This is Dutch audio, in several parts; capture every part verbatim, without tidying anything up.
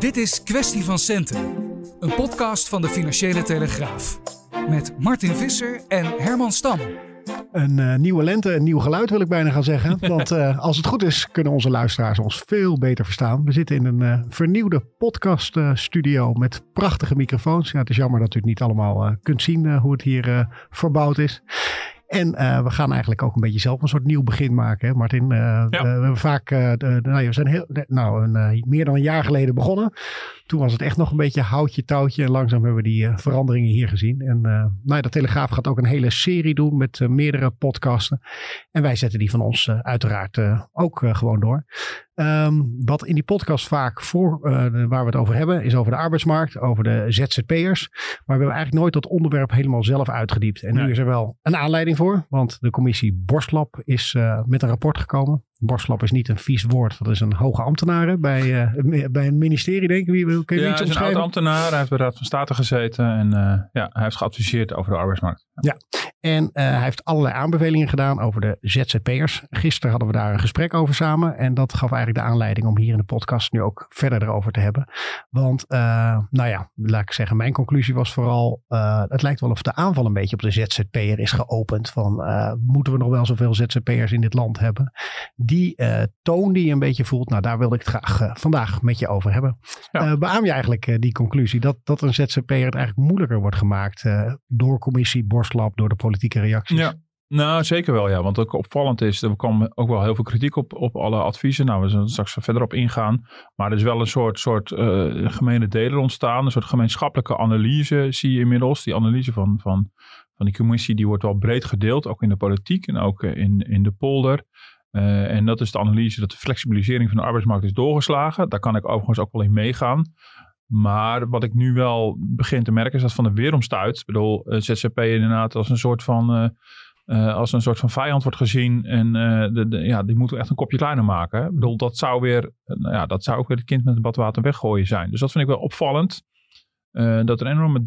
Dit is Kwestie van Centen, een podcast van de Financiële Telegraaf. Met Martin Visser en Herman Stam. Een uh, nieuwe lente, een nieuw geluid wil ik bijna gaan zeggen. Want uh, als het goed is, kunnen onze luisteraars ons veel beter verstaan. We zitten in een uh, vernieuwde podcaststudio uh, met prachtige microfoons. Ja, het is jammer dat u het niet allemaal uh, kunt zien uh, hoe het hier uh, verbouwd is. En uh, we gaan eigenlijk ook een beetje zelf een soort nieuw begin maken, hè Martin? Uh, ja. uh, we hebben vaak, uh, de, nou, we zijn heel, de, nou, een, uh, meer dan een jaar geleden begonnen. Toen was het echt nog een beetje houtje, touwtje. En langzaam hebben we die uh, veranderingen hier gezien. En uh, nou ja, de Telegraaf gaat ook een hele serie doen met uh, meerdere podcasten. En wij zetten die van ons uh, uiteraard uh, ook uh, gewoon door. Um, wat in die podcast vaak voor, uh, waar we het over hebben, is over de arbeidsmarkt, over de Z Z P'ers. Maar we hebben eigenlijk nooit dat onderwerp helemaal zelf uitgediept. En nee. Nu is er wel een aanleiding voor, want de commissie Borstlap is uh, met een rapport gekomen. Borstlap is niet een vies woord. Dat is een hoge ambtenaar bij, uh, bij een ministerie, denk ik. Wie, kun je ja, iets hij is omschrijven? Een oud-ambtenaar. Hij heeft bij de Raad van State gezeten. En uh, ja, hij heeft geadviseerd over de arbeidsmarkt. Ja, ja. En uh, hij heeft allerlei aanbevelingen gedaan over de Z Z P'ers. Gisteren hadden we daar een gesprek over samen. En dat gaf eigenlijk de aanleiding om hier in de podcast nu ook verder erover te hebben. Want, uh, nou ja, laat ik zeggen, mijn conclusie was vooral... Uh, het lijkt wel of de aanval een beetje op de Z Z P'er is geopend. Van, uh, moeten we nog wel zoveel Z Z P'ers in dit land hebben? Die uh, toon die je een beetje voelt, nou daar wil ik het graag uh, vandaag met je over hebben. Ja. Uh, beaam je eigenlijk uh, die conclusie dat, dat een Z Z P'er het eigenlijk moeilijker wordt gemaakt uh, door commissie Borstlap, door de politieke reacties? Ja, nou zeker wel ja, want ook opvallend is, er kwam ook wel heel veel kritiek op, op alle adviezen. Nou, we zullen er straks verder op ingaan, maar er is wel een soort, soort uh, gemene deler ontstaan, een soort gemeenschappelijke analyse zie je inmiddels, die analyse van... van Want die commissie die wordt wel breed gedeeld, ook in de politiek en ook in, in de polder. Uh, en dat is de analyse dat de flexibilisering van de arbeidsmarkt is doorgeslagen. Daar kan ik overigens ook wel in meegaan. Maar wat ik nu wel begin te merken is dat van de weeromstuit. Ik bedoel, Z Z P inderdaad als een soort van... Uh, Uh, als een soort van vijand wordt gezien en uh, de, de, ja, die moeten we echt een kopje kleiner maken. Ik bedoel, dat zou weer, uh, nou ja, dat zou ook weer het kind met het badwater weggooien zijn. Dus dat vind ik wel opvallend. Uh, dat er een enorme,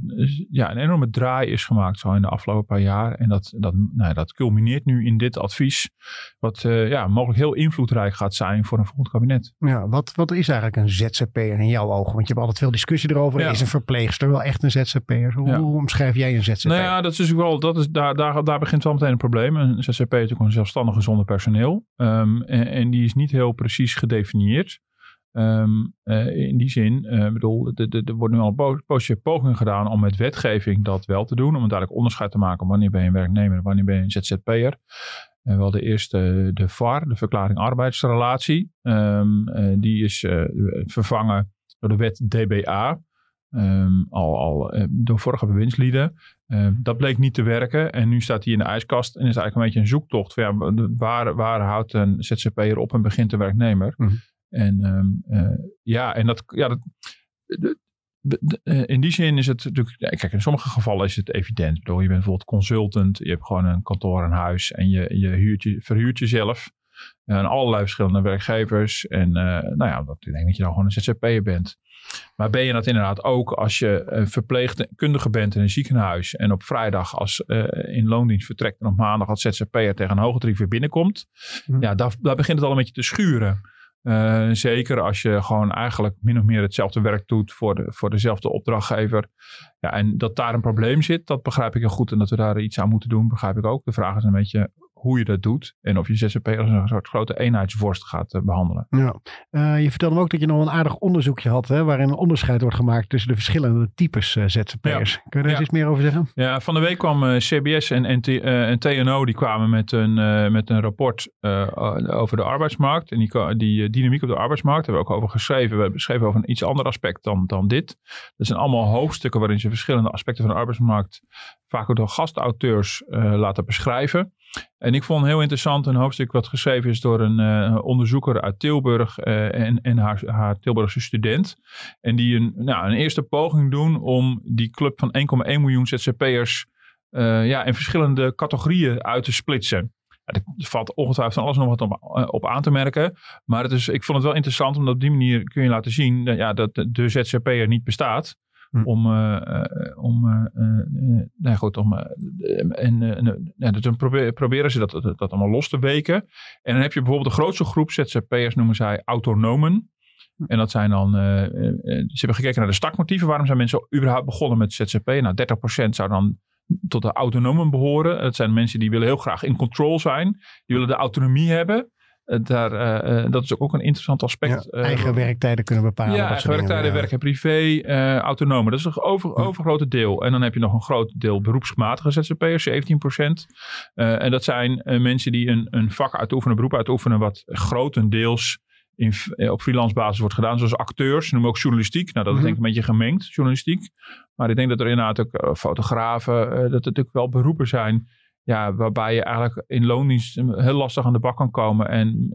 ja, een enorme draai is gemaakt zo in de afgelopen paar jaar. En dat, dat, nou ja, dat culmineert nu in dit advies. Wat uh, ja, mogelijk heel invloedrijk gaat zijn voor een volgend kabinet. Ja, wat, wat is eigenlijk een Z Z P'er in jouw ogen? Want je hebt altijd veel discussie erover. Ja. Is een verpleegster wel echt een Z Z P'er? Hoe, ja. hoe omschrijf jij een Z Z P'er? Nou ja, dat is natuurlijk wel, dat is, daar, daar, daar begint wel meteen een probleem. Een Z Z P'er is natuurlijk een zelfstandige zonder personeel. Um, en, en die is niet heel precies gedefinieerd. Um, uh, in die zin, uh, bedoel, er wordt nu al een positieve poging gedaan om met wetgeving dat wel te doen. Om een duidelijk onderscheid te maken wanneer ben je een werknemer en wanneer ben je een Z Z P'er. En wel de eerste, de V A R, de Verklaring Arbeidsrelatie. Um, uh, die is uh, vervangen door de wet D B A. Um, al, al uh, door vorige bewindslieden. Uh, dat bleek niet te werken en nu staat hij in de ijskast en is eigenlijk een beetje een zoektocht. Van, ja, waar, waar houdt een Z Z P'er op en begint een werknemer? Mm-hmm. En um, uh, ja, en dat, ja, dat de, de, de, in die zin is het natuurlijk, ja, kijk, in sommige gevallen is het evident. Ik bedoel, je bent bijvoorbeeld consultant, je hebt gewoon een kantoor, een huis en je, je huurt je, verhuurt jezelf aan allerlei verschillende werkgevers. En uh, nou ja, dat, ik denk dat je dan gewoon een Z Z P'er bent. Maar ben je dat inderdaad ook als je uh, verpleegkundige bent in een ziekenhuis en op vrijdag als uh, in loondienst vertrekt en op maandag als Z Z P'er tegen een hoge tarief weer binnenkomt? Mm. Ja, daar, daar begint het al een beetje te schuren. Uh, zeker als je gewoon eigenlijk min of meer hetzelfde werk doet voor, de, voor dezelfde opdrachtgever. Ja, en dat daar een probleem zit, dat begrijp ik heel goed. En dat we daar iets aan moeten doen, begrijp ik ook. De vraag is een beetje hoe je dat doet. En of je Z Z P als een soort grote eenheidsworst gaat uh, behandelen. Ja. Uh, je vertelde me ook dat je nog een aardig onderzoekje had. Hè, waarin een onderscheid wordt gemaakt tussen de verschillende types uh, Z Z P'ers. Ja. Kun je daar ja. iets meer over zeggen? Ja, van de week kwam uh, C B S en, en, uh, en T N O. Die kwamen met een, uh, met een rapport uh, over de arbeidsmarkt. En die, die uh, dynamiek op de arbeidsmarkt hebben we ook over geschreven. We hebben geschreven over een iets ander aspect dan, dan dit. Dat zijn allemaal hoofdstukken waarin ze verschillende aspecten van de arbeidsmarkt vaak ook door gastauteurs uh, laten beschrijven. En ik vond heel interessant een hoofdstuk wat geschreven is door een uh, onderzoeker uit Tilburg uh, en, en haar, haar Tilburgse student. En die een, nou, een eerste poging doen om die club van één komma één miljoen Z Z P'ers uh, ja, in verschillende categorieën uit te splitsen. Ja, er valt ongetwijfeld van alles nog wat op, uh, op aan te merken. Maar het is, ik vond het wel interessant, omdat op die manier kun je laten zien dat, ja, dat de Z Z P'er niet bestaat. Hm. Om, uh, um, uh, uh, nee goed, om, uh, en uh, uh, uh, dan probeer, proberen ze dat, dat, dat allemaal los te weken. En dan heb je bijvoorbeeld de grootste groep Z Z P'ers, noemen zij autonomen. Hm. En dat zijn dan, uh, uh, uh, ze hebben gekeken naar de startmotieven. Waarom zijn mensen überhaupt begonnen met Z Z P? Nou, dertig procent zou dan tot de autonomen behoren. Dat zijn mensen die willen heel graag in control zijn. Die willen de autonomie hebben. Daar, uh, dat is ook een interessant aspect. Ja, eigen uh, werktijden kunnen bepalen. Ja, eigen werktijden, ja. Werk en privé, uh, autonomen. Dat is een over, overgrote deel. En dan heb je nog een groot deel beroepsmatige Z Z P'ers, zeventien procent. Uh, en dat zijn uh, mensen die een, een vak uitoefenen, beroep uitoefenen, wat grotendeels in, op freelance basis wordt gedaan. Zoals acteurs, noemen we ook journalistiek. Nou, dat is mm-hmm. denk ik een beetje gemengd, journalistiek. Maar ik denk dat er inderdaad ook uh, fotografen, uh, dat het natuurlijk wel beroepen zijn. Ja, waarbij je eigenlijk in loondienst heel lastig aan de bak kan komen. En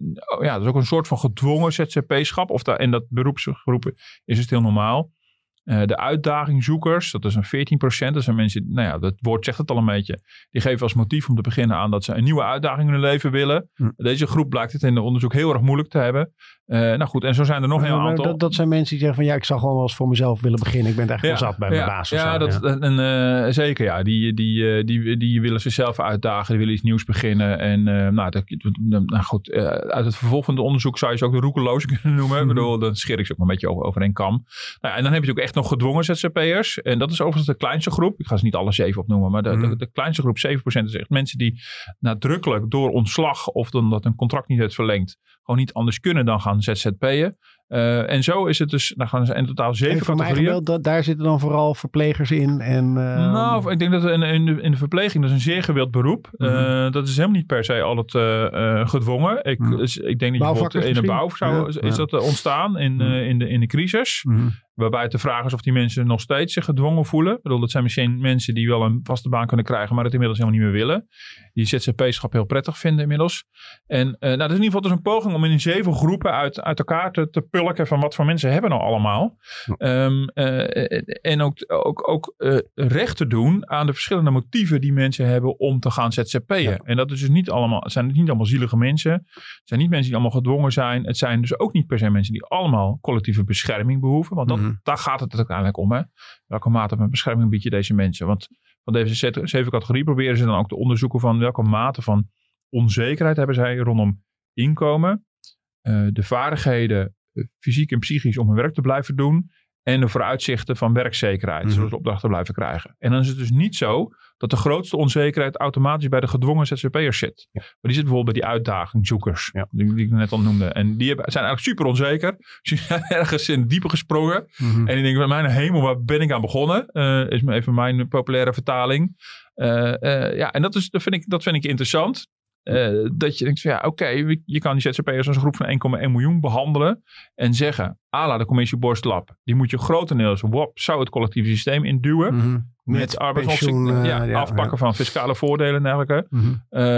ja, dat is ook een soort van gedwongen Z Z P'schap. Of da- in dat beroepsgroep is het heel normaal. Uh, de uitdagingzoekers, dat is een veertien procent. Dat zijn mensen, nou ja, dat woord zegt het al een beetje. Die geven als motief om te beginnen aan dat ze een nieuwe uitdaging in hun leven willen. Hm. Deze groep blijkt het in het onderzoek heel erg moeilijk te hebben. Uh, nou goed, en zo zijn er nog maar, een aantal. Dat, dat zijn mensen die zeggen van ja, ik zou gewoon wel eens voor mezelf willen beginnen. Ik ben echt wel ja, zat bij ja, mijn baas. Ja, ja, dat, ja. En, uh, zeker ja. Die, die, die, die, die willen zichzelf uitdagen. Die willen iets nieuws beginnen. En uh, nou, dat, nou goed, uh, uit het vervolg van het onderzoek zou je ze ook de roekelozen kunnen noemen. Mm-hmm. Ik bedoel, dan scheer ik ze ook maar een beetje over, over een kam. Nou, en dan heb je ook echt nog gedwongen Z Z P'ers. En dat is overigens de kleinste groep. Ik ga ze niet alle zeven opnoemen. Maar de, mm-hmm. de, de kleinste groep, zeven procent, is echt mensen die nadrukkelijk door ontslag of dan dat een contract niet werd verlengd, gewoon niet anders kunnen dan gaan Z Z P'en. Uh, en zo is het dus, dan gaan ze in totaal zeven categorieën. Dat, daar zitten dan vooral verplegers in. En, uh... Nou, ik denk dat in, in, de, in de verpleging, dat is een zeer gewild beroep. Mm-hmm. Uh, dat is helemaal niet per se al het uh, gedwongen. Ik, mm-hmm. is, ik denk dat je in de bouw zou, ja, is ja. dat ontstaan in, mm-hmm. uh, in, de, in de crisis. Mm-hmm. Waarbij het de vraag is of die mensen nog steeds zich gedwongen voelen. Ik bedoel, dat zijn misschien mensen die wel een vaste baan kunnen krijgen, maar het inmiddels helemaal niet meer willen. Die Z Z P'schap heel prettig vinden inmiddels. En uh, nou, dat is in ieder geval dus een poging om in zeven groepen uit, uit elkaar te, te pulken van wat voor mensen hebben nou allemaal. Ja. Um, uh, en ook, ook, ook uh, recht te doen aan de verschillende motieven die mensen hebben om te gaan Z Z P'en. Ja. En dat is dus niet allemaal, zijn niet allemaal zielige mensen. Het zijn niet mensen die allemaal gedwongen zijn. Het zijn dus ook niet per se mensen die allemaal collectieve bescherming behoeven. Want dat, mm-hmm. daar gaat het uiteindelijk om. Hè? Welke mate van bescherming bied je deze mensen? Want van deze zeven categorieën proberen ze dan ook te onderzoeken van welke mate van onzekerheid hebben zij rondom inkomen, uh, de vaardigheden fysiek en psychisch om hun werk te blijven doen en de vooruitzichten van werkzekerheid, mm-hmm. zodat ze opdrachten blijven krijgen. En dan is het dus niet zo dat de grootste onzekerheid automatisch bij de gedwongen Z Z P'ers zit. Ja. Maar die zit bijvoorbeeld bij die uitdagingzoekers, ja. die, die ik net al noemde. En die hebben, zijn eigenlijk super onzeker. Ze zijn ergens in het diepe gesprongen. Mm-hmm. En die denken van mijn hemel, waar ben ik aan begonnen? Uh, is even mijn populaire vertaling. Uh, uh, ja, en dat, is, dat, vind ik, dat vind ik interessant. Uh, dat je denkt van ja, oké, okay, je kan die Z Z P'ers als een groep van één komma één miljoen behandelen en zeggen, ala de commissie Borstlap, die moet je grotendeels, wop, zou het collectieve systeem induwen. Mm-hmm. Met, met arbeidsonschikking, uh, ja, ja, afpakken ja. van fiscale voordelen en dergelijke. Mm-hmm. Uh, uh,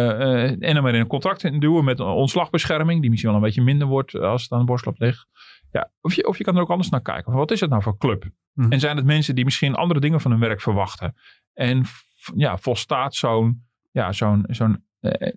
en dan weer in een contract induwen met ontslagbescherming, die misschien wel een beetje minder wordt als het aan de Borstlap ligt. Ja, of, je, of je kan er ook anders naar kijken. Wat is het nou voor club? Mm-hmm. En zijn het mensen die misschien andere dingen van hun werk verwachten? En ja, volstaat zo'n ja, zo'n, zo'n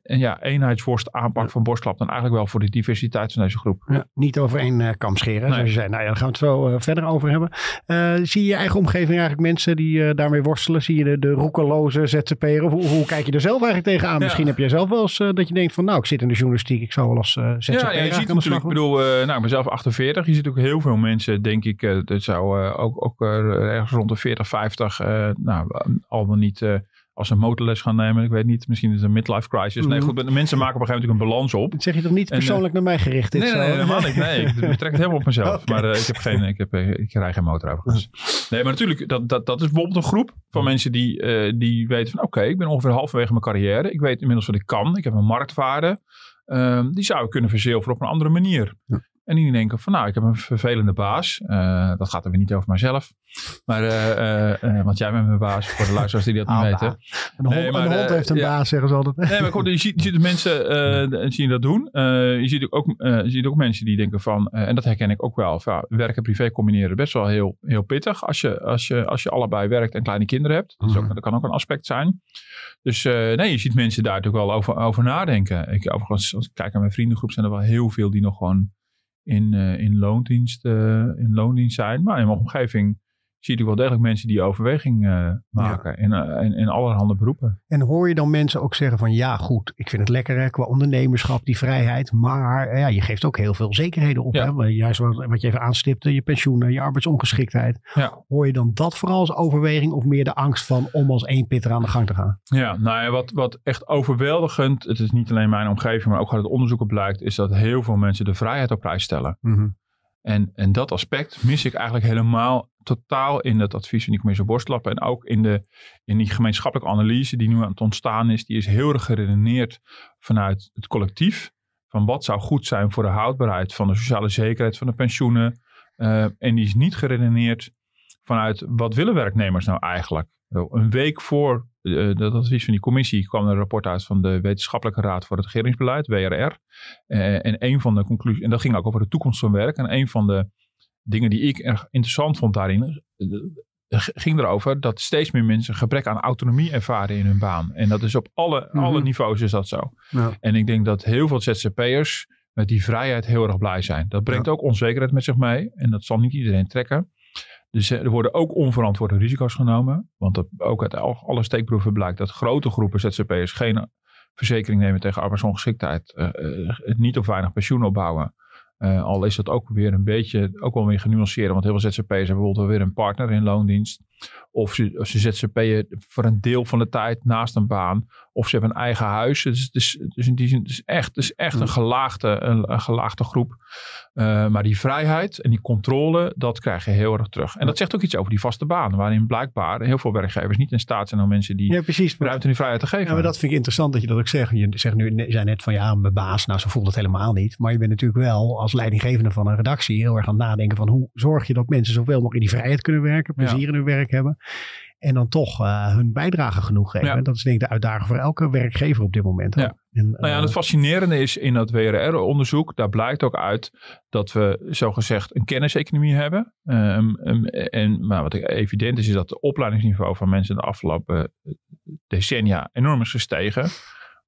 en ja, eenheidsworst aanpak van Borstlap dan eigenlijk wel voor de diversiteit van deze groep. Ja, niet over één uh, kam scheren. Nee. Zoals je zei. Nou ja, daar gaan we het zo uh, verder over hebben. Uh, zie je je eigen omgeving eigenlijk mensen die uh, daarmee worstelen? Zie je de, de roekeloze Z Z P'er? Of hoe, hoe kijk je er zelf eigenlijk tegenaan? Ja. Misschien heb jij zelf wel eens uh, dat je denkt van nou, ik zit in de journalistiek. Ik zou wel als uh, Z Z P'er ja, ja, je ziet natuurlijk, ik bedoel, uh, nou, ik ben zelf achtenveertig. Je ziet ook heel veel mensen, denk ik, uh, dat zou uh, ook, ook uh, ergens rond de veertig, vijftig, uh, nou, al dan niet... Uh, als ze een motorles gaan nemen, ik weet niet, misschien is het een midlife crisis. Nee, goed, de mensen maken op een gegeven moment een balans op. Dat zeg je toch niet persoonlijk en, uh, naar mij gericht? Dit nee, zo. nee, helemaal niet. Nee, ik trek het helemaal op mezelf. Okay. Maar uh, ik heb geen, ik heb, ik rij geen motor overigens. Nee, maar natuurlijk, dat, dat, dat is bijvoorbeeld een groep van mensen die, uh, die weten van oké, okay, ik ben ongeveer halverwege mijn carrière. Ik weet inmiddels wat ik kan. Ik heb een marktwaarde. Um, die zou ik kunnen verzilveren op een andere manier. Ja. En die denken van nou, ik heb een vervelende baas. Uh, dat gaat er weer niet over mijzelf. Maar, uh, uh, uh, want jij bent mijn baas, voor de luisteraars die dat niet weten. Een hond, nee, maar, een hond uh, heeft een ja, baas, zeggen ze altijd. Nee, maar goed, je ziet, je ziet de mensen uh, die dat doen. Uh, je, ziet ook, uh, je ziet ook mensen die denken van, uh, en dat herken ik ook wel, van, ja, werk en privé combineren best wel heel, heel pittig. Als je, als, je, als je allebei werkt en kleine kinderen hebt. Dat, is ook, dat kan ook een aspect zijn. Dus uh, nee, je ziet mensen daar natuurlijk wel over, over nadenken. Ik, overigens, als ik kijk naar mijn vriendengroep, zijn er wel heel veel die nog gewoon in, uh, in, loondienst, uh, in loondienst zijn. Maar in mijn omgeving zie je wel degelijk mensen die overweging uh, maken. Ja. In, uh, in, in allerhande beroepen. En hoor je dan mensen ook zeggen van ja goed, ik vind het lekker hè, qua ondernemerschap, die vrijheid. Maar ja, je geeft ook heel veel zekerheden op. Ja. Hè? Juist wat, wat je even aanstipte, je pensioen, je arbeidsongeschiktheid. Ja. Hoor je dan dat vooral als overweging of meer de angst van om als één pitter aan de gang te gaan? Ja, nou ja, wat, wat echt overweldigend, het is niet alleen mijn omgeving, maar ook uit het onderzoek op blijkt, is dat heel veel mensen de vrijheid op prijs stellen. Mm-hmm. En, en dat aspect mis ik eigenlijk helemaal totaal in dat advies van die commissie Borstlap. En ook in, de, in die gemeenschappelijke analyse die nu aan het ontstaan is. Die is heel erg geredeneerd vanuit het collectief. Van wat zou goed zijn voor de houdbaarheid van de sociale zekerheid, van de pensioenen. Uh, en die is niet geredeneerd vanuit wat willen werknemers nou eigenlijk. Een week voor uh, dat advies van die commissie kwam er een rapport uit van de Wetenschappelijke Raad voor het Regeringsbeleid, W R R. Uh, en een van de conclusies, en dat ging ook over de toekomst van werk. En een van de dingen die ik erg interessant vond daarin, ging erover dat steeds meer mensen een gebrek aan autonomie ervaren in hun baan. En dat is op alle, mm-hmm. alle niveaus is dat zo. Ja. En ik denk dat heel veel Z Z P'ers met die vrijheid heel erg blij zijn. Dat brengt ja. ook onzekerheid met zich mee. En dat zal niet iedereen trekken. Dus er worden ook onverantwoorde risico's genomen. Want dat, ook uit alle steekproeven blijkt dat grote groepen Z Z P'ers geen verzekering nemen tegen arbeidsongeschiktheid. Uh, uh, niet of weinig pensioen opbouwen. Uh, al is dat ook weer een beetje, ook wel weer genuanceerd. Want heel veel Z Z P'ers hebben bijvoorbeeld weer een partner in loondienst. Of ze, ze Z Z P'en voor een deel van de tijd naast een baan. Of ze hebben een eigen huis. Dus, dus, dus in die zin, het is echt, het is echt een, gelaagde, een, een gelaagde groep. Uh, maar die vrijheid en die controle, dat krijg je heel erg terug. En dat zegt ook iets over die vaste baan. Waarin blijkbaar heel veel werkgevers niet in staat zijn om mensen die ja, precies, maar, ruimte en die vrijheid te geven. Ja, maar dat vind ik interessant dat je dat ook zegt. Je zegt nu, je zei net van ja, mijn baas, nou zo voelt dat helemaal niet. Maar je bent natuurlijk wel als leidinggevende van een redactie heel erg aan het nadenken van hoe zorg je dat mensen zoveel mogelijk in die vrijheid kunnen werken, plezier ja. in hun werk hebben. En dan toch uh, hun bijdrage genoeg geven. Ja. Dat is denk ik de uitdaging voor elke werkgever op dit moment. Ja. En, nou ja, uh, het fascinerende is in dat W R R-onderzoek, daar blijkt ook uit dat we zogezegd een kenniseconomie hebben. Um, um, en maar wat evident is, is dat het opleidingsniveau van mensen de afgelopen decennia enorm is gestegen.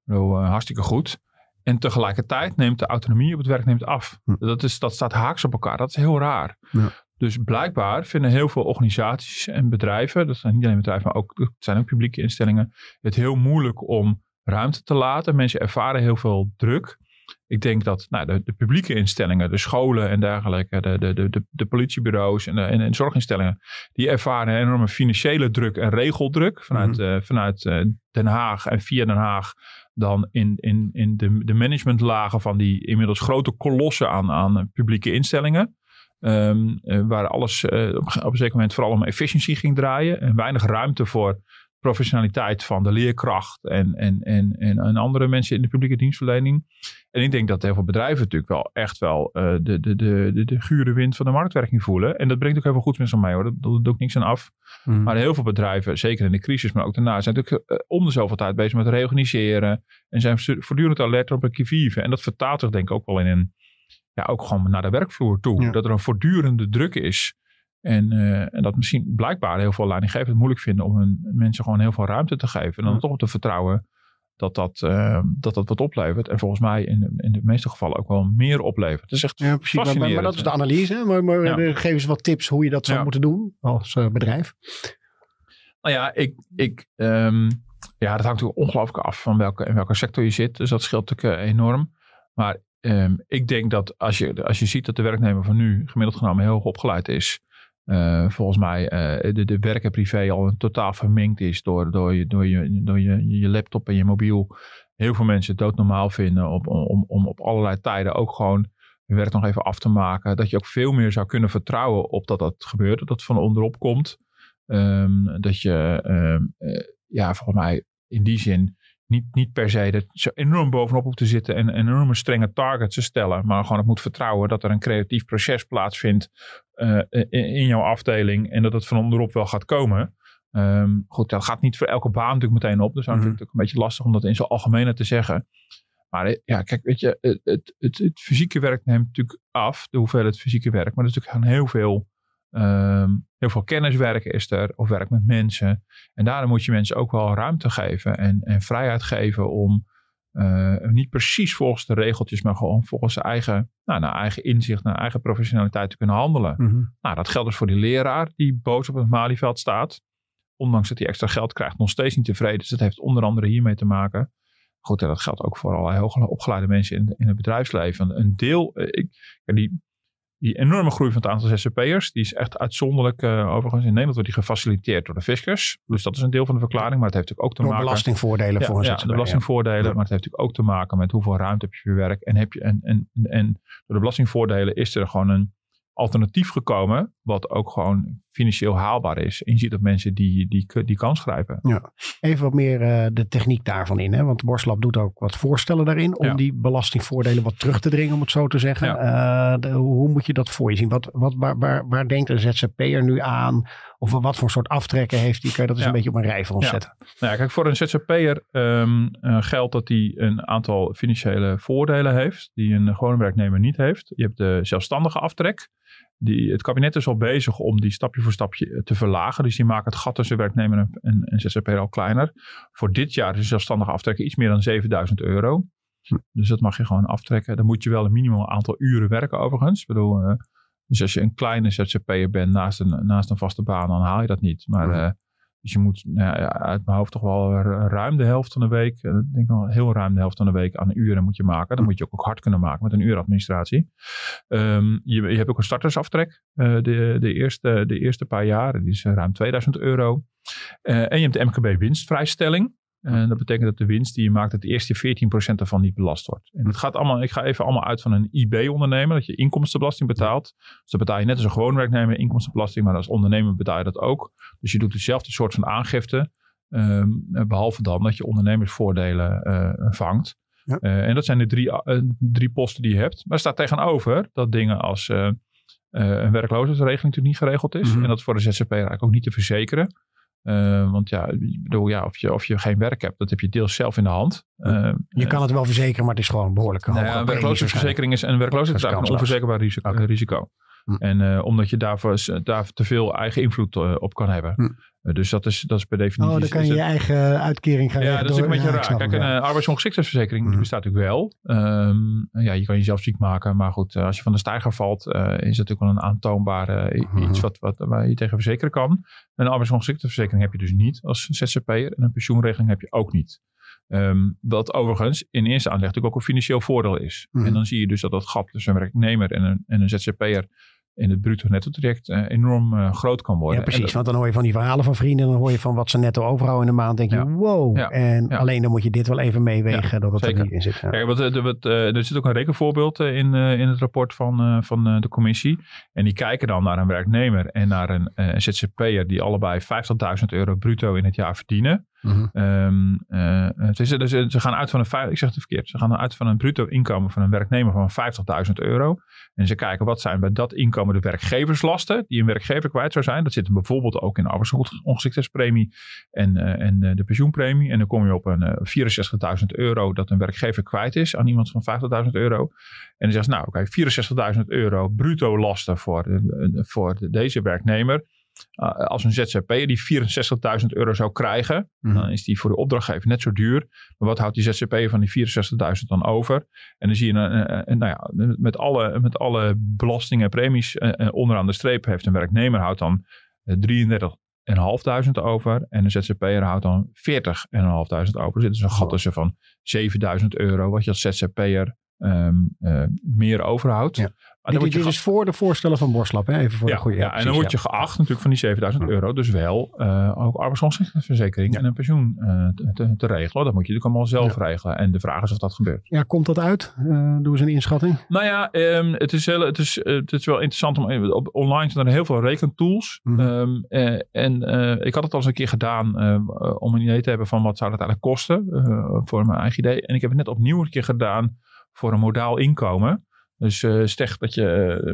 Nou, uh, hartstikke goed. En tegelijkertijd neemt de autonomie op het werk neemt af. Hm. Dat, is, dat staat haaks op elkaar. Dat is heel raar. Ja. Dus blijkbaar vinden heel veel organisaties en bedrijven, dat zijn niet alleen bedrijven, maar ook, dat zijn ook publieke instellingen, het heel moeilijk om ruimte te laten. Mensen ervaren heel veel druk. Ik denk dat nou, de, de publieke instellingen, de scholen en dergelijke, de, de, de, de politiebureaus en de, en, en zorginstellingen, die ervaren een enorme financiële druk en regeldruk vanuit, mm-hmm. uh, vanuit uh, Den Haag en via Den Haag. Dan in, in, in de, de managementlagen van die inmiddels grote kolossen aan, aan publieke instellingen. Um, waar alles uh, op, op een zeker moment vooral om efficiëntie ging draaien. En weinig ruimte voor professionaliteit van de leerkracht en, en, en, en andere mensen in de publieke dienstverlening. En ik denk dat heel veel bedrijven natuurlijk wel echt wel uh, de, de, de, de, de gure wind van de marktwerking voelen. En dat brengt ook heel veel goeds met zich mee hoor. Dat, dat doet ook niks aan af. Mm. Maar heel veel bedrijven, zeker in de crisis, maar ook daarna, zijn natuurlijk uh, om de zoveel tijd bezig met reorganiseren. En zijn voortdurend alert op een kievieven. En dat vertaalt zich denk ik ook wel in een, ja, ook gewoon naar de werkvloer toe. Ja. Dat er een voortdurende druk is. En, uh, en dat misschien blijkbaar heel veel leidinggevers het moeilijk vinden om hun mensen gewoon heel veel ruimte te geven. En dan ja. toch op te vertrouwen dat dat, uh, dat dat wat oplevert. En volgens mij in de, in de meeste gevallen ook wel meer oplevert. Het is echt ja, precies. Fascinerend. Maar, maar dat is de analyse. Maar, maar ja. geef eens wat tips hoe je dat zou ja. moeten doen als uh, bedrijf. Nou ja, ik... ik um, ja, dat hangt natuurlijk ongelooflijk af van welke, in welke sector je zit. Dus dat scheelt natuurlijk uh, enorm. Maar um, ik denk dat als je, als je ziet dat de werknemer van nu gemiddeld genomen heel hoog opgeleid is. Uh, volgens mij uh, de, de werk en privé al een totaal verminkt is door, door, je, door, je, door je, je laptop en je mobiel. Heel veel mensen het doodnormaal vinden op, om, om op allerlei tijden ook gewoon je werk nog even af te maken. Dat je ook veel meer zou kunnen vertrouwen op dat dat gebeurt. Dat het van onderop komt. Um, dat je um, uh, ja volgens mij in die zin Niet, niet per se dat zo enorm bovenop hoeft te zitten en enorme strenge targets te stellen. Maar gewoon het moet vertrouwen dat er een creatief proces plaatsvindt uh, in, in jouw afdeling. En dat het van onderop wel gaat komen. Um, goed, dat gaat niet voor elke baan natuurlijk meteen op. Dus dat is mm-hmm. natuurlijk een beetje lastig om dat in zijn algemene te zeggen. Maar ja, kijk, weet je, het, het, het, het fysieke werk neemt natuurlijk af. De hoeveelheid fysieke werk. Maar er is natuurlijk heel veel... Um, heel veel kenniswerk is er, of werk met mensen. En daarom moet je mensen ook wel ruimte geven en, en vrijheid geven om uh, niet precies volgens de regeltjes, maar gewoon volgens zijn eigen, nou, naar eigen inzicht, naar eigen professionaliteit te kunnen handelen. Mm-hmm. Nou, dat geldt dus voor die leraar die boos op het Malieveld staat. Ondanks dat hij extra geld krijgt, nog steeds niet tevreden. Dus dat heeft onder andere hiermee te maken. Goed, en dat geldt ook voor allerlei hoogopgeleide mensen in, in het bedrijfsleven. Een deel, ik, die... Die enorme groei van het aantal Z Z P'ers, die is echt uitzonderlijk. Uh, overigens in Nederland wordt die gefaciliteerd door de fiscus. Dus dat is een deel van de verklaring. Maar het heeft natuurlijk ook te door maken... Door belastingvoordelen ja, voor een ja, Z Z P'er. De belastingvoordelen. Ja. Maar het heeft natuurlijk ook te maken met hoeveel ruimte heb je voor je werk. En, heb je, en, en, en door de belastingvoordelen is er gewoon een alternatief gekomen. Wat ook gewoon financieel haalbaar is. En je ziet dat mensen die, die, die kans grijpen. Ja. Even wat meer uh, de techniek daarvan in. Hè? Want Borstlap doet ook wat voorstellen daarin. Om ja. die belastingvoordelen wat terug te dringen. Om het zo te zeggen. Ja. Uh, de, hoe moet je dat voor je zien? Wat, wat, waar, waar, waar denkt een Z Z P'er nu aan? Of wat voor soort aftrekken heeft die? Kun je dat eens ja. een beetje op een rij voor ons ja. zetten? Nou ja, kijk, voor een Z Z P'er um, uh, geldt dat hij een aantal financiële voordelen heeft. Die een gewone werknemer niet heeft. Je hebt de zelfstandige aftrek. Die, het kabinet is al bezig om die stapje voor stapje te verlagen. Dus die maken het gat tussen werknemer en, en, en Z Z P'er al kleiner. Voor dit jaar is de zelfstandige aftrekken iets meer dan zevenduizend euro. Hm. Dus dat mag je gewoon aftrekken. Dan moet je wel een minimaal aantal uren werken overigens. Ik bedoel, uh, dus als je een kleine Z Z P'er bent naast een, naast een vaste baan, dan haal je dat niet. Maar, hm. uh, dus je moet nou ja, uit mijn hoofd toch wel ruim de helft van de week. Uh, ik denk wel heel ruim de helft van de week aan uren moet je maken. Dan moet je ook, ook hard kunnen maken met een uuradministratie. Um, je, je hebt ook een startersaftrek. Uh, de, de, eerste, de eerste paar jaar. Die is ruim tweeduizend euro. Uh, en je hebt de M K B winstvrijstelling. Uh, dat betekent dat de winst die je maakt, dat de eerste veertien procent ervan niet belast wordt. En het gaat allemaal, ik ga even allemaal uit van een I B-ondernemer, dat je inkomstenbelasting betaalt. Dus dat betaal je net als een gewoon werknemer inkomstenbelasting, maar als ondernemer betaal je dat ook. Dus je doet dezelfde soort van aangifte, um, behalve dan dat je ondernemersvoordelen uh, vangt. Ja. Uh, en dat zijn de drie, uh, drie posten die je hebt. Maar er staat tegenover dat dingen als uh, uh, een werkloosheidsregeling natuurlijk niet geregeld is. Mm-hmm. En dat is voor de Z Z P'er eigenlijk ook niet te verzekeren. Uh, want ja, bedoel, ja of, je, of je geen werk hebt, dat heb je deels zelf in de hand. Uh, je kan het wel verzekeren, maar het is gewoon behoorlijk. Nou ja, een werkloosheidsverzekering is een werkloosheidsverzekering een onverzekerbaar risico. Okay. risico. Mm. En uh, omdat je daarvoor, daar te veel eigen invloed uh, op kan hebben. Mm. Uh, dus dat is, dat is per definitie... Oh, dan kan je je eigen uitkering gaan... Ja, dat is door. Een beetje ja, raar. Kijk, een ja. arbeidsongeschiktheidsverzekering mm-hmm. bestaat natuurlijk wel. Um, ja, je kan jezelf ziek maken. Maar goed, als je van de steiger valt... Uh, is dat natuurlijk wel een aantoonbare uh, mm-hmm. iets wat, wat, waar je tegen verzekeren kan. Een arbeidsongeschiktheidsverzekering heb je dus niet als Z Z P'er. En een pensioenregeling heb je ook niet. Um, wat overigens in eerste aanleg natuurlijk ook een financieel voordeel is. Mm-hmm. En dan zie je dus dat dat gat tussen een werknemer en een, en een Z Z P'er... in het bruto netto traject uh, enorm uh, groot kan worden. Ja, precies. Dat... Want dan hoor je van die verhalen van vrienden... dan hoor je van wat ze netto overhouden in de maand... denk je, ja. wow. Ja. En ja. alleen dan moet je dit wel even meewegen... Ja, dat het zeker. Er niet in zit. Ja. Kijk, wat, wat, uh, er zit ook een rekenvoorbeeld in, uh, in het rapport van, uh, van uh, de commissie. En die kijken dan naar een werknemer... en naar een uh, Z Z P'er... die allebei vijftigduizend euro bruto in het jaar verdienen. Mm-hmm. Um, uh, dus, dus, ze gaan uit van een... Ik zeg het verkeerd. Ze gaan uit van een bruto inkomen... van een werknemer van vijftigduizend euro. En ze kijken wat zijn bij dat inkomen... de werkgeverslasten die een werkgever kwijt zou zijn. Dat zit bijvoorbeeld ook in de arbeidsongeschiktheidspremie en, uh, en uh, de pensioenpremie. En dan kom je op een uh, vierenzestigduizend euro dat een werkgever kwijt is aan iemand van vijftigduizend euro. En dan zegt ze, nou oké, vierenzestigduizend euro bruto lasten voor, uh, voor de, deze werknemer. Uh, als een Z Z P'er die vierenzestigduizend euro zou krijgen, mm. dan is die voor de opdrachtgever net zo duur. Maar wat houdt die Z Z P'er van die vierenzestigduizend dan over? En dan zie je, uh, uh, nou ja, met alle, met alle belastingen en premies uh, uh, onderaan de streep heeft een werknemer houdt dan uh, drieëndertigduizend vijfhonderd over. En een Z Z P'er houdt dan veertigduizend vijfhonderd over. Er zit dus een gat tussen van zevenduizend euro wat je als Z Z P'er um, uh, meer overhoudt. Ja. Dit is dus voor de voorstellen van Borstlap, hè? Even voor ja, de goede. Ja, ja, precies, en dan word je geacht ja. natuurlijk van die zevenduizend euro dus wel uh, ook arbeidsongeschiktheidsverzekering ja. en een pensioen uh, te, te regelen. Dat moet je natuurlijk allemaal zelf ja. regelen. En de vraag is of dat gebeurt. Ja, komt dat uit? Uh, doen ze een inschatting? Nou ja, um, het, is heel, het, is, uh, het is wel interessant. Om, op, online zijn er heel veel rekentools. Mm-hmm. Um, uh, en uh, ik had het al eens een keer gedaan uh, om een idee te hebben van wat zou dat eigenlijk kosten uh, voor mijn eigen idee. En ik heb het net opnieuw een keer gedaan voor een modaal inkomen. Dus uh, zeg dat je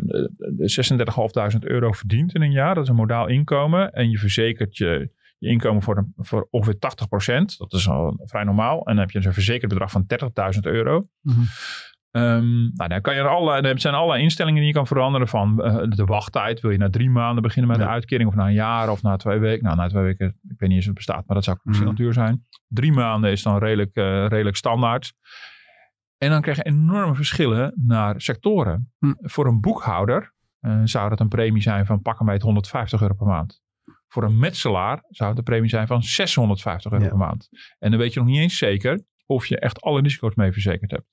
uh, zesendertigduizend vijfhonderd euro verdient in een jaar. Dat is een modaal inkomen. En je verzekert je, je inkomen voor, een, voor ongeveer tachtig procent. Dat is al vrij normaal. En dan heb je dus een verzekerd bedrag van dertigduizend euro. Mm-hmm. Um, nou, dan kan je er, allerlei, er zijn allerlei instellingen die je kan veranderen. Van uh, de wachttijd. Wil je na drie maanden beginnen met ja. de uitkering? Of na een jaar? Of na twee weken? Nou, na twee weken, ik weet niet eens of het bestaat. Maar dat zou misschien mm-hmm. duur zijn. Drie maanden is dan redelijk, uh, redelijk standaard. En dan krijg je enorme verschillen naar sectoren. Hm. Voor een boekhouder uh, zou dat een premie zijn van pakken bij het honderdvijftig euro per maand. Voor een metselaar zou het een premie zijn van zeshonderdvijftig euro ja. per maand. En dan weet je nog niet eens zeker of je echt alle risico's mee verzekerd hebt.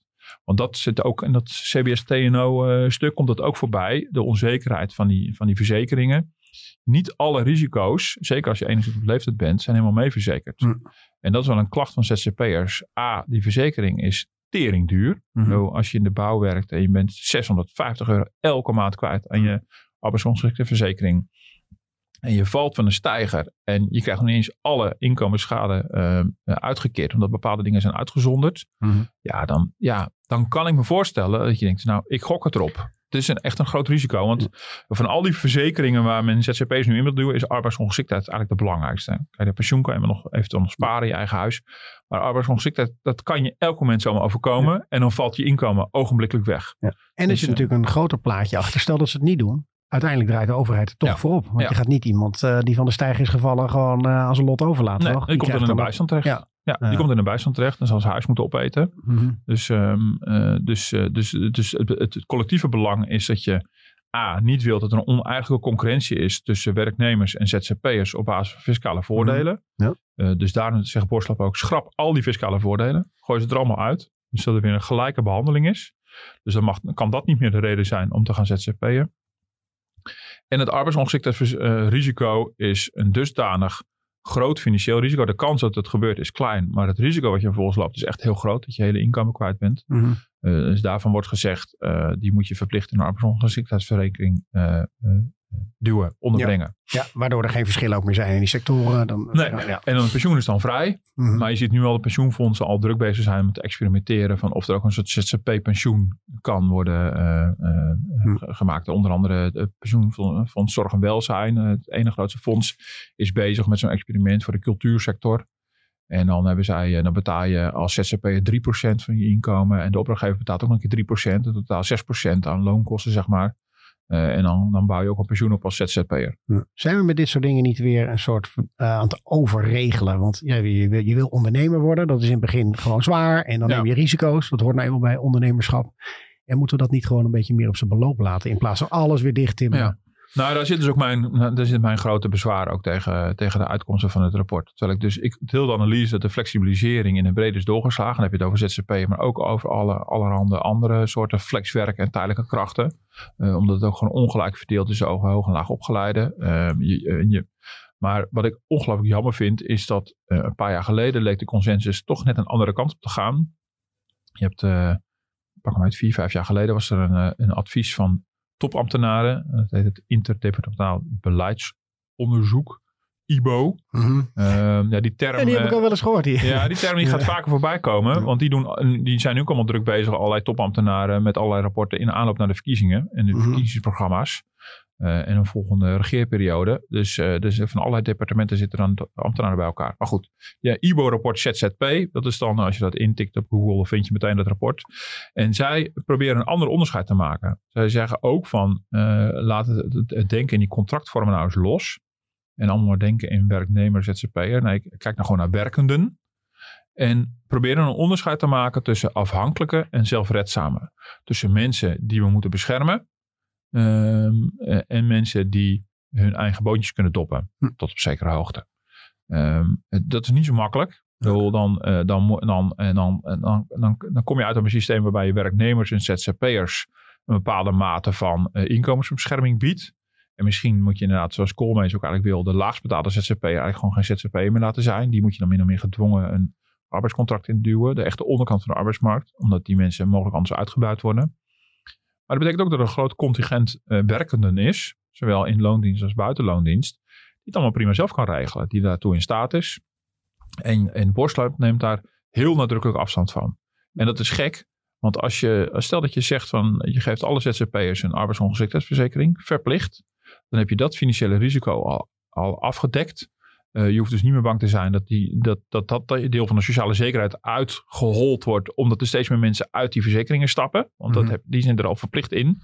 Want dat zit ook in dat C B S T N O uh, stuk komt dat ook voorbij. De onzekerheid van die, van die verzekeringen. Niet alle risico's, zeker als je enigszins op leeftijd bent, zijn helemaal mee verzekerd. Hm. En dat is wel een klacht van Z Z P'ers. A, die verzekering is tering duur. Mm-hmm. Als je in de bouw werkt en je bent zeshonderdvijftig euro elke maand kwijt aan je arbeidsongeschiktheidsverzekering en je valt van een steiger en je krijgt nog niet eens alle inkomensschade uh, uitgekeerd omdat bepaalde dingen zijn uitgezonderd. Mm-hmm. Ja, dan, ja, dan kan ik me voorstellen dat je denkt, nou, ik gok het erop. Het is een, echt een groot risico, want van al die verzekeringen waar men Z Z P'ers nu in wil duwen, is arbeidsongeschiktheid eigenlijk de belangrijkste. Kijk, de pensioen kan je maar nog eventueel nog sparen in je eigen huis. Maar arbeidsongeschiktheid, dat kan je elk moment zomaar overkomen. Ja. En dan valt je inkomen ogenblikkelijk weg. Ja. En dus, er zit uh, natuurlijk een groter plaatje achter. Stel dat ze het niet doen. Uiteindelijk draait de overheid er toch ja, voorop. Want ja. je gaat niet iemand uh, die van de stijger is gevallen gewoon uh, als een lot overlaten. Nee, die, die komt dan in de bijstand terecht. Ja. Ja, die uh. komt in de bijstand terecht en zal zijn huis moeten opeten. Mm-hmm. Dus, um, uh, dus, uh, dus, dus het, het collectieve belang is dat je A, niet wilt dat er een oneigenlijke concurrentie is tussen werknemers en Z Z P'ers op basis van fiscale voordelen. Mm-hmm. Ja. Uh, dus daarom zegt Borstlap ook, schrap al die fiscale voordelen. Gooi ze er allemaal uit. Dus dat er weer een gelijke behandeling is. Dus dan mag, kan dat niet meer de reden zijn om te gaan Z Z P'en. En het arbeidsongeschiktheidsrisico is een dusdanig groot financieel risico. De kans dat het gebeurt is klein, maar het risico wat je vervolgens loopt is echt heel groot. Dat je hele inkomen kwijt bent. Mm-hmm. Uh, dus daarvan wordt gezegd, uh, die moet je verplicht in een arbeidsongeschiktheidsverzekering uh, uh, duwen, onderbrengen. Ja. ja, waardoor er geen verschillen ook meer zijn in die sectoren. Dan, nee, ja, ja. En dan het pensioen is dan vrij. Mm-hmm. Maar je ziet nu al de pensioenfondsen al druk bezig zijn met te experimenteren van of er ook een soort Z Z P-pensioen kan worden uh, uh, mm. gemaakt. Onder andere het pensioenfonds Zorg en Welzijn, het ene grootste fonds, is bezig met zo'n experiment voor de cultuursector. En dan, hebben zij, dan betaal je als Z Z P'er drie procent van je inkomen en de opdrachtgever betaalt ook nog een keer drie procent. In totaal zes procent aan loonkosten, zeg maar. Uh, en dan, dan bouw je ook een pensioen op als Z Z P'er. Ja. Zijn we met dit soort dingen niet weer een soort uh, aan het overregelen? Want ja, je, je wil ondernemer worden. Dat is in het begin gewoon zwaar. En dan ja. neem je risico's. Dat hoort nou eenmaal bij ondernemerschap. En moeten we dat niet gewoon een beetje meer op zijn beloop laten? In plaats van alles weer dicht timmeren. Ja. Nou, daar zit dus ook mijn, daar zit mijn grote bezwaar ook tegen, tegen de uitkomsten van het rapport. Terwijl ik dus, ik deel de analyse dat de flexibilisering in een brede is doorgeslagen. Dan heb je het over Z Z P, maar ook over alle, allerhande andere soorten flexwerk en tijdelijke krachten. Uh, omdat het ook gewoon ongelijk verdeeld is tussen hoog en laag opgeleiden. Uh, je, je, maar wat ik ongelooflijk jammer vind, is dat uh, een paar jaar geleden leek de consensus toch net een andere kant op te gaan. Je hebt, uh, pak hem uit, vier, vijf jaar geleden was er een, een advies van topambtenaren, dat heet het interdepartementaal beleidsonderzoek, I B O. Mm-hmm. Uh, ja, die term, ja, die heb ik al wel eens gehoord. Die. Ja, die term die ja. gaat vaker voorbij komen, ja. want die, doen, die zijn nu ook allemaal druk bezig, allerlei topambtenaren met allerlei rapporten in aanloop naar de verkiezingen en de mm-hmm. verkiezingsprogramma's uh, en een volgende regeerperiode. Dus, uh, dus van allerlei departementen zitten dan ambtenaren bij elkaar. Maar goed, ja, I B O-rapport Z Z P, dat is dan als je dat intikt op Google, vind je meteen dat rapport. En zij proberen een ander onderscheid te maken. Zij zeggen ook van, uh, laat het, het, het denken in die contractvormen nou eens los. En allemaal denken in werknemer, Z Z P'er. Nee, ik kijk nou gewoon naar werkenden. En proberen een onderscheid te maken tussen afhankelijke en zelfredzame. Tussen mensen die we moeten beschermen. Um, en mensen die hun eigen bootjes kunnen doppen. Hm. Tot op zekere hoogte. Um, dat is niet zo makkelijk. Dan, dan, dan, dan, dan, dan, dan kom je uit op een systeem waarbij je werknemers en Z Z P'ers een bepaalde mate van uh, inkomensbescherming biedt. En misschien moet je inderdaad, zoals Koolmees ook eigenlijk wil, de laagst betaalde Z Z P'er eigenlijk gewoon geen Z Z P'er meer laten zijn. Die moet je dan min of meer gedwongen een arbeidscontract induwen. De echte onderkant van de arbeidsmarkt. Omdat die mensen mogelijk anders uitgebuit worden. Maar dat betekent ook dat er een groot contingent uh, werkenden is. Zowel in loondienst als buitenloondienst. Die het allemaal prima zelf kan regelen. Die daartoe in staat is. En, en Borstlap neemt daar heel nadrukkelijk afstand van. En dat is gek. Want als je, stel dat je zegt van je geeft alle Z Z P'ers een arbeidsongeschiktheidsverzekering verplicht. Dan heb je dat financiële risico al, al afgedekt. Uh, je hoeft dus niet meer bang te zijn dat, die, dat, dat dat deel van de sociale zekerheid uitgehold wordt. Omdat er steeds meer mensen uit die verzekeringen stappen. Want mm-hmm. dat heb, die zijn er al verplicht in. En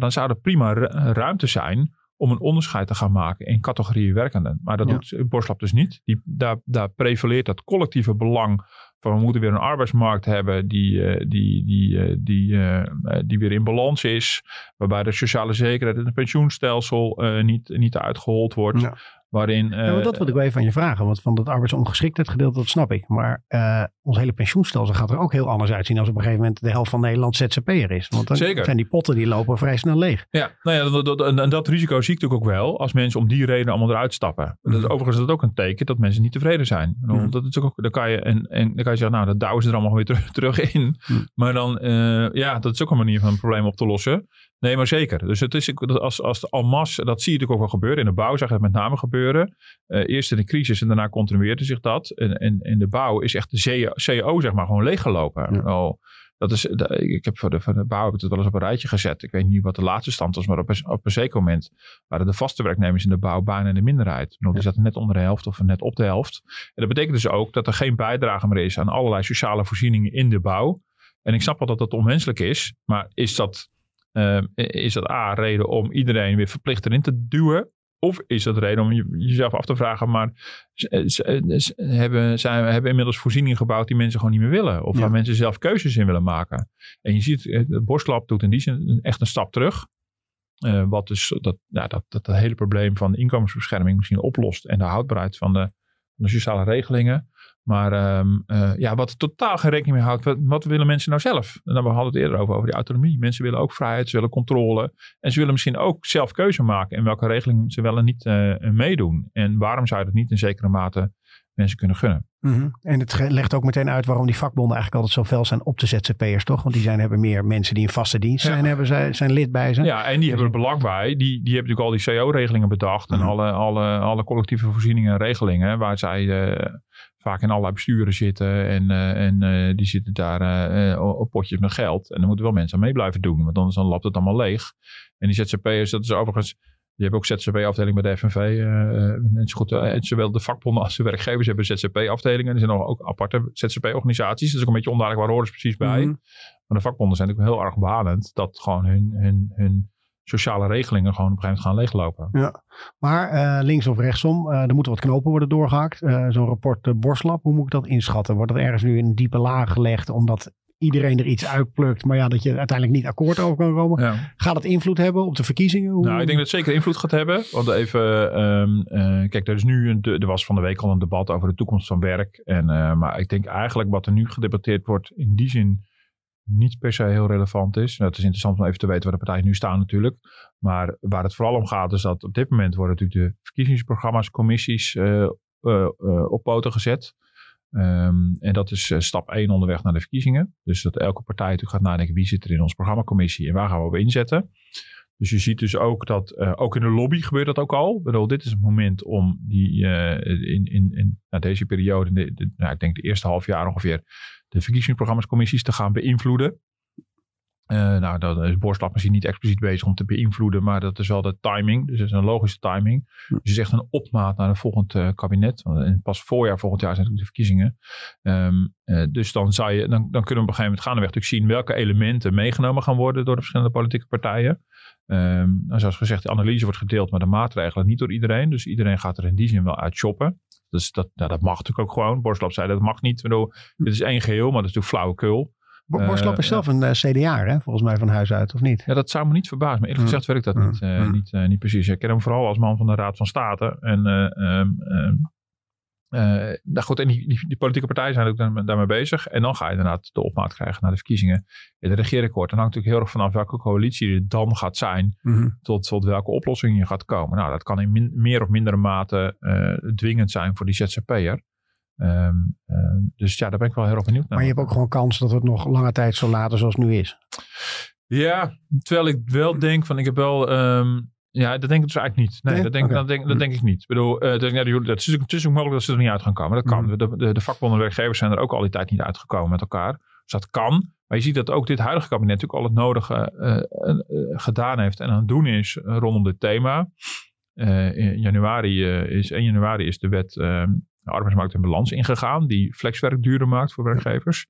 dan zou er prima ru- ruimte zijn om een onderscheid te gaan maken in categorieën werkenden. Maar dat ja. doet Borstlap dus niet. Die, daar, daar prevaleert dat collectieve belang van we moeten weer een arbeidsmarkt hebben die, uh, die, die, uh, die, uh, die weer in balans is. Waarbij de sociale zekerheid en het pensioenstelsel uh, niet, niet uitgehold wordt. Ja. Waarin, uh, ja, dat wil ik wel even aan je vragen. Want van dat arbeidsongeschiktheid gedeelte, dat snap ik. Maar uh, ons hele pensioenstelsel gaat er ook heel anders uitzien als op een gegeven moment de helft van Nederland Z Z P'er is. Want dan Zeker. zijn die potten die lopen vrij snel leeg. Ja, nou ja dat, dat, en dat risico zie ik natuurlijk ook wel als mensen om die reden allemaal eruit stappen. Mm. Dat is overigens dat ook een teken dat mensen niet tevreden zijn. Mm. Dat is ook, dan, kan je, en, en, dan kan je zeggen, nou dat douwen ze er allemaal weer terug, terug in. Mm. Maar dan, uh, ja, dat is ook een manier van een probleem op te lossen. Nee, maar zeker. Dus het is als, als de almas, dat zie je natuurlijk ook wel gebeuren. In de bouw zag het met name gebeuren. Uh, eerst in de crisis en daarna continueerde zich dat. En, en, en de bouw is echt de C E O, zeg maar, gewoon leeggelopen. Ja. Oh, dat is, dat, ik heb voor de, voor de bouw heb ik het wel eens op een rijtje gezet. Ik weet niet wat de laatste stand was, maar op, op een zeker moment waren de vaste werknemers in de bouw bijna in de minderheid. Die ja. zaten net onder de helft of net op de helft. En dat betekent dus ook dat er geen bijdrage meer is aan allerlei sociale voorzieningen in de bouw. En ik snap wel dat dat onmenselijk is, maar is dat... Uh, is dat A, reden om iedereen weer verplicht erin te duwen? Of is dat reden om je, jezelf af te vragen, maar ze, ze, ze hebben, zijn, hebben inmiddels voorzieningen gebouwd die mensen gewoon niet meer willen? Of ja. waar mensen zelf keuzes in willen maken? En je ziet, Borstlap doet in die zin echt een stap terug. Uh, wat dus dat, nou, dat, dat, dat hele probleem van de inkomensbescherming misschien oplost en de houdbaarheid van de, van de sociale regelingen. Maar um, uh, ja, wat totaal geen rekening mee houdt, wat, wat willen mensen nou zelf? En dan, we hadden het eerder over, over die autonomie. Mensen willen ook vrijheid, ze willen controle. En ze willen misschien ook zelf keuze maken in welke regeling ze wel en niet uh, meedoen. En waarom zou je dat niet in zekere mate mensen kunnen gunnen? Mm-hmm. En het legt ook meteen uit waarom die vakbonden eigenlijk altijd zo fel zijn op de Z Z P'ers, toch? Want die zijn, hebben meer mensen die in vaste dienst zijn, ja. hebben zijn, zijn lid bij zijn. Ja, en die hebben er belang bij. Die, die hebben natuurlijk al die C O-regelingen bedacht en mm-hmm. alle, alle, alle collectieve voorzieningen en regelingen waar zij uh, vaak in allerlei besturen zitten en, uh, en uh, die zitten daar uh, op potjes met geld. En dan moeten wel mensen mee blijven doen, want anders dan loopt het allemaal leeg. En die Z Z P'ers, dat is overigens... Je hebt ook Z Z P-afdeling bij de F N V. Uh, en goed, uh, zowel de vakbonden als de werkgevers hebben Z Z P-afdelingen. Er zijn ook aparte Z Z P-organisaties. Dat is ook een beetje onduidelijk waar horen ze precies bij. Mm-hmm. Maar de vakbonden zijn natuurlijk heel erg behalend dat gewoon hun, hun, hun sociale regelingen gewoon op een gegeven moment gaan leeglopen. Ja, maar uh, links of rechtsom, uh, er moeten wat knopen worden doorgehakt. Uh, zo'n rapport uh, Borstlap, hoe moet ik dat inschatten? Wordt dat ergens nu in een diepe laag gelegd omdat iedereen er iets uitplukt, maar ja, dat je er uiteindelijk niet akkoord over kan komen. Ja. Gaat het invloed hebben op de verkiezingen? Hoe... Nou, ik denk dat het zeker invloed gaat hebben. Want even, um, uh, kijk, er is nu, een, er was van de week al een debat over de toekomst van werk. En, uh, maar ik denk eigenlijk wat er nu gedebatteerd wordt, in die zin niet per se heel relevant is. Nou, het is interessant om even te weten waar de partijen nu staan natuurlijk. Maar waar het vooral om gaat is dat op dit moment worden natuurlijk de verkiezingsprogramma's, commissies uh, uh, uh, op poten gezet. Um, en dat is uh, stap één onderweg naar de verkiezingen. Dus dat elke partij natuurlijk gaat nadenken wie zit er in onze programmacommissie en waar gaan we op inzetten. Dus je ziet dus ook dat, uh, ook in de lobby gebeurt dat ook al. Ik bedoel, dit is het moment om die uh, in, in, in nou, deze periode, de, de, nou, ik denk de eerste half jaar ongeveer, de verkiezingsprogramma's-commissies te gaan beïnvloeden. Uh, nou, daar is Borstlap misschien niet expliciet bezig om te beïnvloeden, maar dat is wel de timing. Dus dat is een logische timing. Dus het is echt een opmaat naar een volgend uh, kabinet. En pas voorjaar volgend jaar zijn natuurlijk de verkiezingen. Um, uh, dus dan, zou je, dan, dan kunnen we op een gegeven moment gaandeweg natuurlijk zien welke elementen meegenomen gaan worden door de verschillende politieke partijen. Um, nou, zoals gezegd, de analyse wordt gedeeld, maar de maatregelen niet door iedereen. Dus iedereen gaat er in die zin wel uit shoppen. Dus dat, nou, dat mag natuurlijk ook gewoon. Borstlap zei dat mag niet. Bedoel, dit is één geheel, maar dat is natuurlijk flauwekul. Borstlap is zelf uh, een C D A'er, hè? Volgens mij van huis uit, of niet? Ja, dat zou me niet verbazen. Maar eerlijk gezegd werkt dat mm. niet, uh, mm. niet, uh, niet precies. Ik ken hem vooral als man van de Raad van State. En uh, um, um, Uh, nou goed, en die, die, die politieke partijen zijn ook dan, daarmee bezig. En dan ga je inderdaad de opmaat krijgen naar de verkiezingen. Het regeerakkoord. En hangt natuurlijk heel erg vanaf welke coalitie er dan gaat zijn. Mm-hmm. Tot, tot welke oplossing je gaat komen. Nou, dat kan in min, meer of mindere mate uh, dwingend zijn voor die Z Z P'er. Um, um, dus ja, daar ben ik wel heel erg benieuwd naar. Maar je hebt ook gewoon kans dat het nog lange tijd zo later zoals het nu is. Ja, terwijl ik wel denk van ik heb wel... Um, ja, dat denk ik dus eigenlijk niet. Nee, nee? Dat, denk, okay. dat, denk, dat denk ik niet. Ik bedoel, uh, dat, ja, die, dat is, het is ook mogelijk dat ze er niet uit gaan komen. Dat kan. Mm. De, de, de vakbonden en werkgevers zijn er ook al die tijd niet uitgekomen met elkaar. Dus dat kan. Maar je ziet dat ook dit huidige kabinet natuurlijk al het nodige uh, uh, gedaan heeft en aan het doen is rondom dit thema. Uh, in januari uh, is, één januari is de wet... Uh, de arbeidsmarkt in balans ingegaan, die flexwerk duurder maakt voor werkgevers.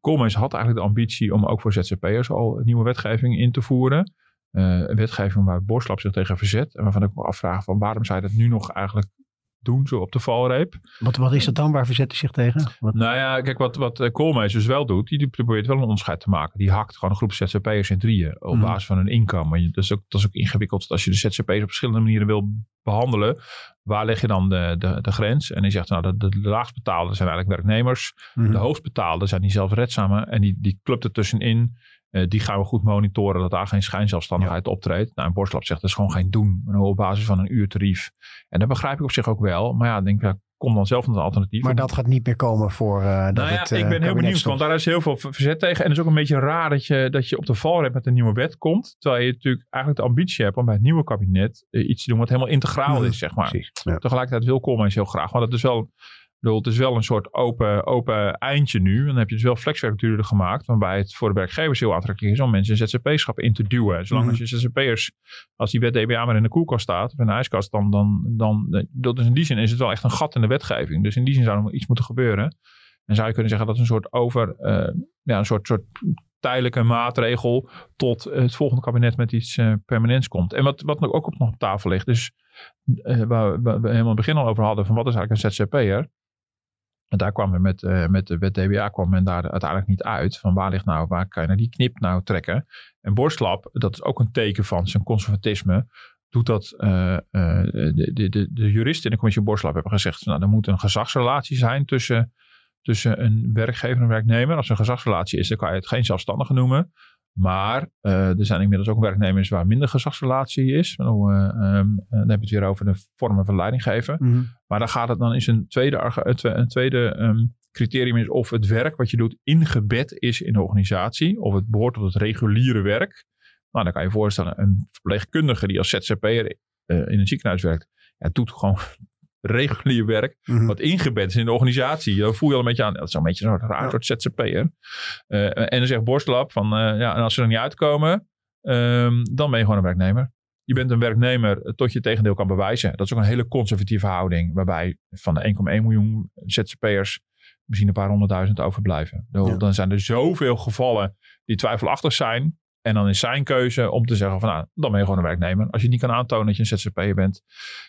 Koolmees had eigenlijk de ambitie om ook voor Z Z P'ers al nieuwe wetgeving in te voeren. Uh, een wetgeving waar Borstlap zich tegen verzet en waarvan ik me afvraag van waarom zij dat nu nog eigenlijk doen, zo op de valreep. Wat, wat is dat dan? Waar verzet hij zich tegen? Wat? Nou ja, kijk, wat, wat Koolmees dus wel doet, die probeert wel een onderscheid te maken. Die hakt gewoon een groep Z Z P'ers in drieën op mm. basis van hun inkomen. Dat is ook, dat is ook ingewikkeld als je de Z Z P'ers op verschillende manieren wil behandelen. Waar leg je dan de, de, de grens? En hij zegt, nou, de, de, de laagstbetaalde zijn eigenlijk werknemers. Mm. De hoogstbetaalde zijn die zelfredzame. En die, die club ertussenin, uh, die gaan we goed monitoren dat daar geen schijnzelfstandigheid ja. optreedt. Nou, en Borstlap zegt, dat is gewoon geen doen. Op basis van een uurtarief. En dat begrijp ik op zich ook wel. Maar ja, ik denk, ja, kom dan zelf met een alternatief. Maar dat gaat niet meer komen voor uh, dat nou ja, het, uh, ik ben heel benieuwd, stopt. Want daar is heel veel verzet tegen. En het is ook een beetje raar dat je, dat je op de valreep met een nieuwe wet komt. Terwijl je natuurlijk eigenlijk de ambitie hebt om bij het nieuwe kabinet uh, iets te doen wat helemaal integraal ja, is, zeg maar. Precies, ja. Tegelijkertijd wil Koolmees heel graag. Maar dat is wel, bedoel, het is wel een soort open, open eindje nu. En dan heb je dus wel flexwerk duurder gemaakt. Waarbij het voor de werkgevers heel aantrekkelijk is om mensen in Z Z P'erschap in te duwen. Zolang mm-hmm. als je Z Z P'ers, als die wet D B A maar in de koelkast staat. Of in de ijskast. Dan, dan, dan, dat is in die zin is het wel echt een gat in de wetgeving. Dus in die zin zou er iets moeten gebeuren. En zou je kunnen zeggen dat is een soort over, uh, ja, een soort, soort tijdelijke maatregel. Tot het volgende kabinet met iets uh, permanents komt. En wat, wat ook op, nog op tafel ligt. Dus uh, waar we helemaal in het begin al over hadden. Van wat is eigenlijk een Z Z P'er? En daar kwam men met, uh, met de wet D B A kwam men daar uiteindelijk niet uit. Van waar ligt nou, waar kan je nou die knip nou trekken? En Borstlap, dat is ook een teken van zijn conservatisme. Doet dat uh, uh, de, de, de, de juristen in de commissie Borstlap hebben gezegd. Nou, er moet een gezagsrelatie zijn tussen, tussen een werkgever en een werknemer. Als er een gezagsrelatie is, dan kan je het geen zelfstandige noemen. Maar uh, er zijn inmiddels ook werknemers waar minder gezagsrelatie is. Nou, uh, um, dan heb je het weer over de vormen van leidinggeven. Mm-hmm. Maar dan gaat het dan is een tweede, een tweede um, criterium is of het werk wat je doet ingebed is in de organisatie. Of het behoort tot het reguliere werk. Nou, dan kan je je voorstellen een verpleegkundige die als Z Z P'er uh, in een ziekenhuis werkt. Ja, doet gewoon regulier werk, mm-hmm. wat ingebed is in de organisatie. Dan voel je al een beetje aan, dat is een beetje een raar soort ja. Z Z P'er. Uh, en dan zegt Borstlap van, uh, ja, en als ze er niet uitkomen, um, dan ben je gewoon een werknemer. Je bent een werknemer tot je het tegendeel kan bewijzen. Dat is ook een hele conservatieve houding, waarbij van de één komma één miljoen Z Z P'ers misschien een paar honderdduizend overblijven. Dan, ja. dan zijn er zoveel gevallen die twijfelachtig zijn. En dan is zijn keuze om te zeggen van nou, dan ben je gewoon een werknemer. Als je niet kan aantonen dat je een Z Z P'er bent.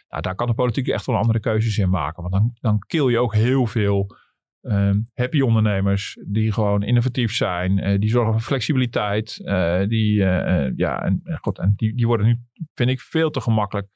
Nou, daar kan de politiek echt wel andere keuzes in maken. Want dan, dan kill je ook heel veel um, happy ondernemers die gewoon innovatief zijn. Uh, die zorgen voor flexibiliteit. Uh, die, uh, ja, en, God, en die, die worden nu, vind ik, veel te gemakkelijk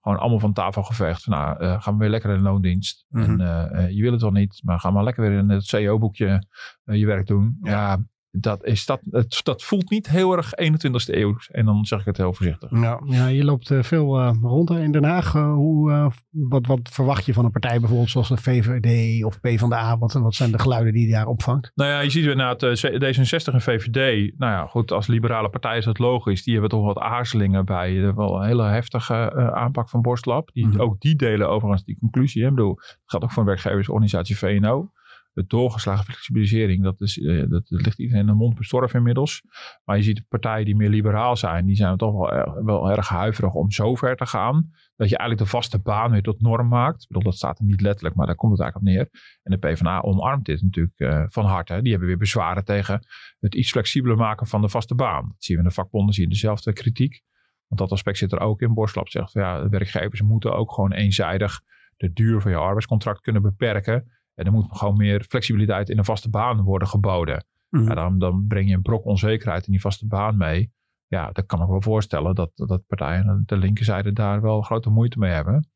gewoon allemaal van tafel geveegd. Van, nou, uh, gaan we weer lekker in de loondienst. Mm-hmm. En, uh, je wil het wel niet, maar ga maar lekker weer in het C E O-boekje uh, je werk doen. Ja. ja Dat, is dat, het, dat voelt niet heel erg eenentwintigste eeuw. En dan zeg ik het heel voorzichtig. Nou, ja, je loopt uh, veel uh, rond in Den Haag. Uh, hoe, uh, wat, wat verwacht je van een partij bijvoorbeeld zoals de V V D of PvdA? Wat, wat zijn de geluiden die je daar opvangt? Nou ja, je ziet weer na het uh, D zesenzestig en V V D. Nou ja, goed, als liberale partij is dat logisch. Die hebben toch wat aarzelingen bij. Uh, wel een hele heftige uh, aanpak van Borstlap. Die, mm-hmm. Ook die delen overigens die conclusie. Hè? Ik bedoel, het gaat ook voor een werkgeversorganisatie V N O. De doorgeslagen flexibilisering, dat, is, dat, dat ligt iedereen in de mond bestorven inmiddels. Maar je ziet partijen die meer liberaal zijn, die zijn toch wel, wel erg huiverig om zo ver te gaan. Dat je eigenlijk de vaste baan weer tot norm maakt. Ik bedoel, dat staat er niet letterlijk, maar daar komt het eigenlijk op neer. En de PvdA omarmt dit natuurlijk uh, van harte. Die hebben weer bezwaren tegen het iets flexibeler maken van de vaste baan. Dat zien we in de vakbonden, zie je dezelfde kritiek. Want dat aspect zit er ook in. Borstlap zegt, ja, de werkgevers moeten ook gewoon eenzijdig de duur van je arbeidscontract kunnen beperken. En er moet gewoon meer flexibiliteit in een vaste baan worden geboden. Mm. Ja, dan, dan breng je een brok onzekerheid in die vaste baan mee. Ja, dat kan ik wel voorstellen dat, dat partijen aan de linkerzijde daar wel grote moeite mee hebben.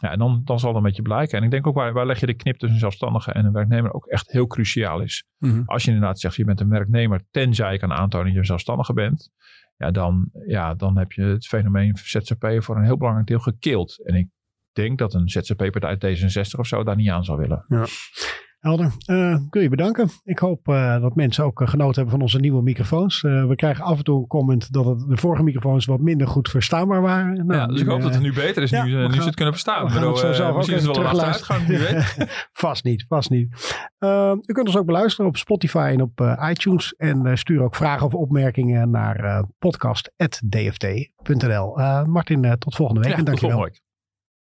Ja, en dan, dan zal dat met je blijken. En ik denk ook waar, waar leg je de knip tussen een zelfstandige en een werknemer ook echt heel cruciaal is. Mm-hmm. Als je inderdaad zegt, je bent een werknemer, tenzij je kan aantonen dat je een zelfstandige bent. Ja dan, ja, dan heb je het fenomeen Z Z P'er voor een heel belangrijk deel gekild. En ik denk dat een Z Z P-partij D zesenzestig of zo daar niet aan zal willen. Ja. Helder, uh, ik wil je bedanken. Ik hoop uh, dat mensen ook uh, genoten hebben van onze nieuwe microfoons. Uh, we krijgen af en toe een comment dat het, de vorige microfoons wat minder goed verstaanbaar waren. Nou, ja, dus nu, ik hoop dat het nu beter is, ja, nu, uh, nu ze het kunnen verstaan. We gaan bedoel, het zo zelf uh, ook even terugluisteren. Nu weet. Vast niet, vast niet. Uh, u kunt ons ook beluisteren op Spotify en op uh, iTunes. En uh, stuur ook vragen of opmerkingen naar uh, podcast punt d f t punt n l. Uh, Martin, uh, tot volgende week. Ja, en dank je wel.